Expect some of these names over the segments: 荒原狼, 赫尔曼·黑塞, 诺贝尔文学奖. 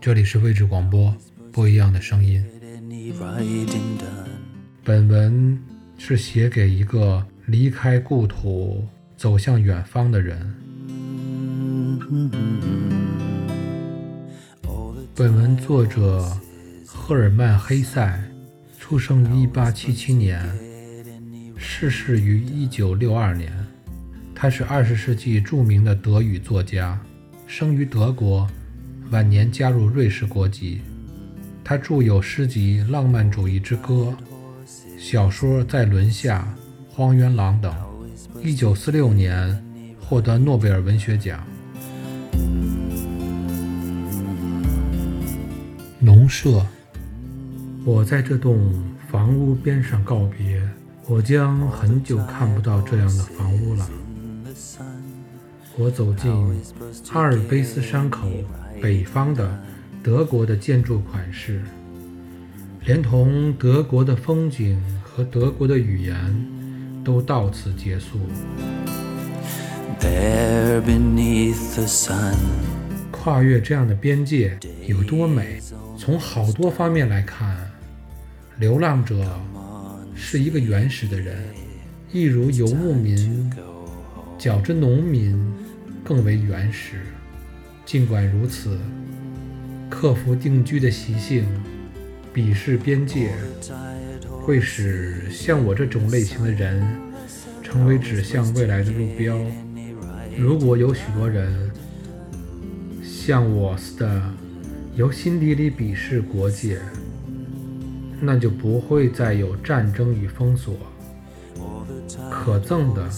这里是位置广播，不一样的声音。本文是写给一个离开故土走向远方的人。本文作者赫尔曼·黑塞，出生于1877年，逝世于1962年。他是20世纪著名的德语作家，生于德国，晚年加入瑞士国籍。他著有诗集《浪漫主义之歌》、小说《在轮下》、《荒原狼》等。1946年获得诺贝尔文学奖。农舍，我在这栋房屋边上告别，我将很久看不到这样的房屋了。我走进阿尔卑斯山口北方的德国的建筑款式，连同德国的风景和德国的语言，都到此结束。跨越这样的边界有多美？从好多方面来看，流浪者是一个原始的人，一如游牧民、较之农民更为原始。尽管如此，克服定居的习性，鄙视边界，会使像我这种类型的人成为指向未来的路标。如果有许多人像我似的由心底里鄙视国界，那就不会再有战争与封锁。可憎的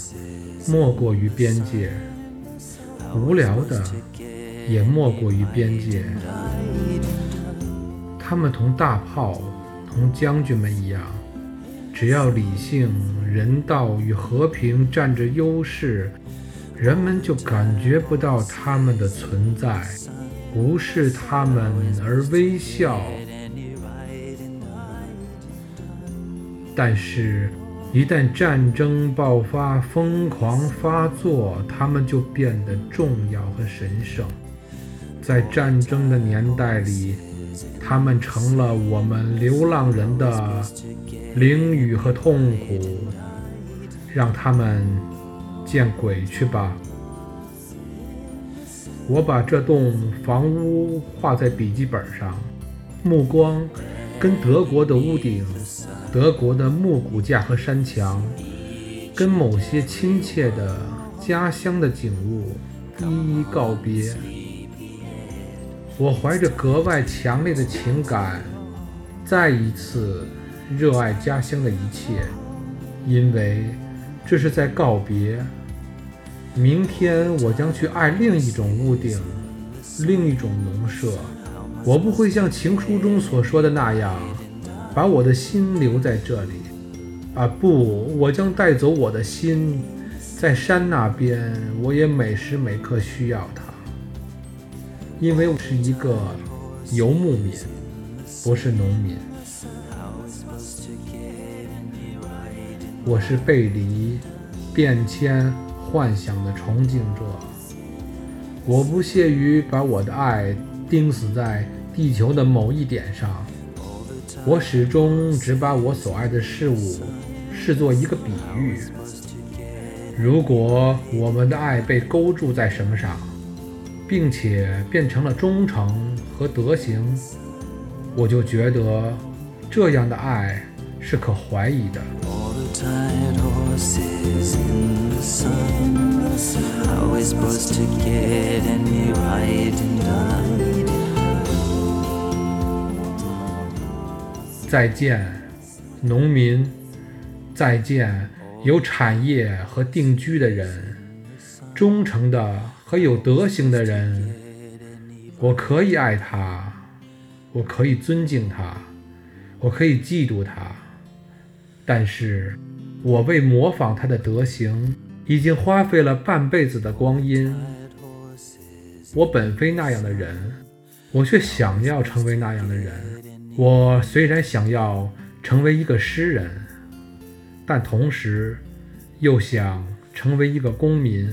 莫过于边界，无聊的也莫过于边界。他们同大炮、同将军们一样，只要理性、人道与和平占着优势，人们就感觉不到他们的存在，无视他们而微笑。但是一旦战争爆发，疯狂发作，他们就变得重要和神圣。在战争的年代里，他们成了我们流浪人的淋雨和痛苦。让他们见鬼去吧！我把这栋房屋画在笔记本上，目光跟德国的屋顶、德国的木骨架和山墙，跟某些亲切的家乡的景物一一告别。我怀着格外强烈的情感，再一次热爱家乡的一切，因为这是在告别。明天我将去爱另一种屋顶，另一种农舍。我不会像情书中所说的那样把我的心留在这里，不，我将带走我的心，在山那边，我也每时每刻需要它，因为我是一个游牧民，不是农民。我是背离、变迁、幻想的憧憬者，我不屑于把我的爱钉死在地球的某一点上。我始终只把我所爱的事物视作一个比喻。如果我们的爱被勾住在什么上，并且变成了忠诚和德行，我就觉得这样的爱是可怀疑的。再见，农民！再见，有产业和定居的人，忠诚的和有德行的人。我可以爱他，我可以尊敬他，我可以嫉妒他，但是我为模仿他的德行，已经花费了半辈子的光阴。我本非那样的人，我却想要成为那样的人。我虽然想要成为一个诗人，但同时又想成为一个公民。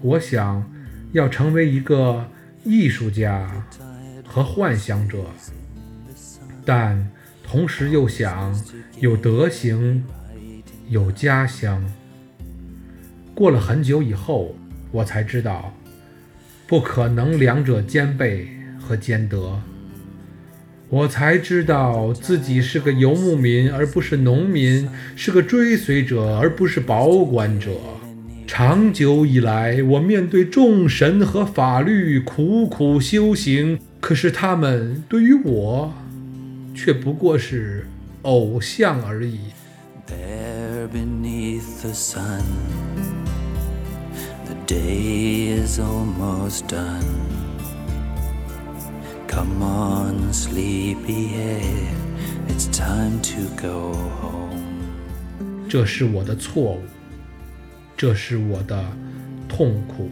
我想要成为一个艺术家和幻想者，但同时又想有德行，有家乡。过了很久以后，我才知道，不可能两者兼备和兼得。我才知道自己是个游牧民而不是农民，是个追随者而不是保管者。长久以来，我面对众神和法律苦苦修行，可是他们对于我却不过是偶像而已。There beneath the sun, the day is almost done.Come on, sleepyhead, it's time to go home. 这是我的错误，这是我的痛苦，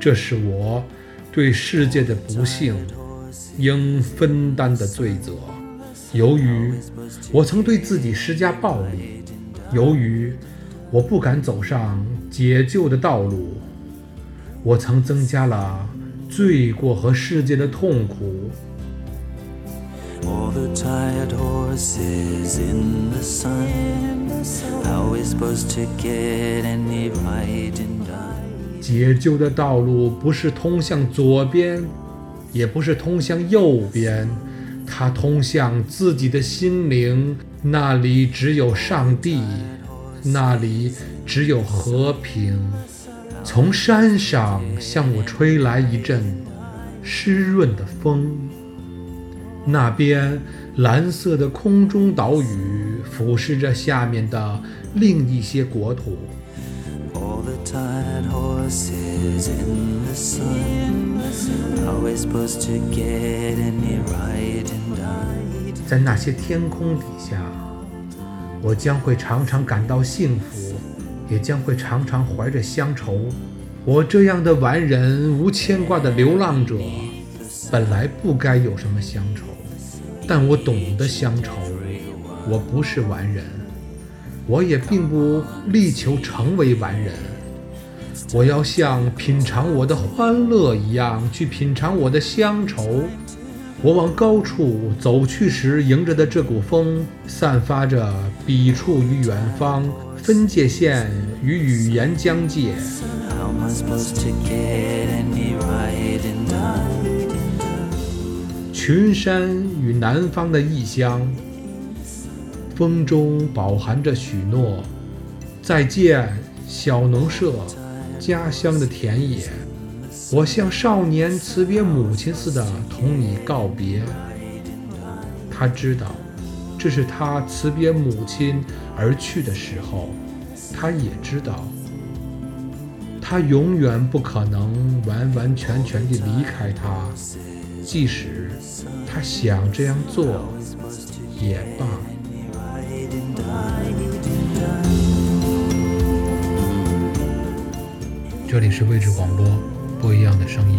这是我对世界的不幸应分担的罪责。由于我曾对自己施加暴力，由于我不敢走上解救的道路，我曾增加了罪过和世界的痛苦。解救的道路不是通向左边，也不是通向右边，它通向自己的心灵，那里只有上帝，那里只有和平。从山上向我吹来一阵湿润的风，那边蓝色的空中岛屿俯视着下面的另一些国土。在那些天空底下，我将会常常感到幸福，也将会常常怀着乡愁。我这样的完人无牵挂的流浪者，本来不该有什么乡愁，但我懂得乡愁。我不是完人，我也并不力求成为完人。我要像品尝我的欢乐一样去品尝我的乡愁。我往高处走去时，迎着的这股风散发着笔触于远方，分界线与语言疆界。群山与南方的异乡，风中饱含着许诺。再见小农舍，家乡的田野。我像少年辞别母亲似的同你告别。他知道这是他辞别母亲而去的时候，他也知道他永远不可能完完全全地离开他，即使他想这样做也罢。这里是位置广播，不一样的声音。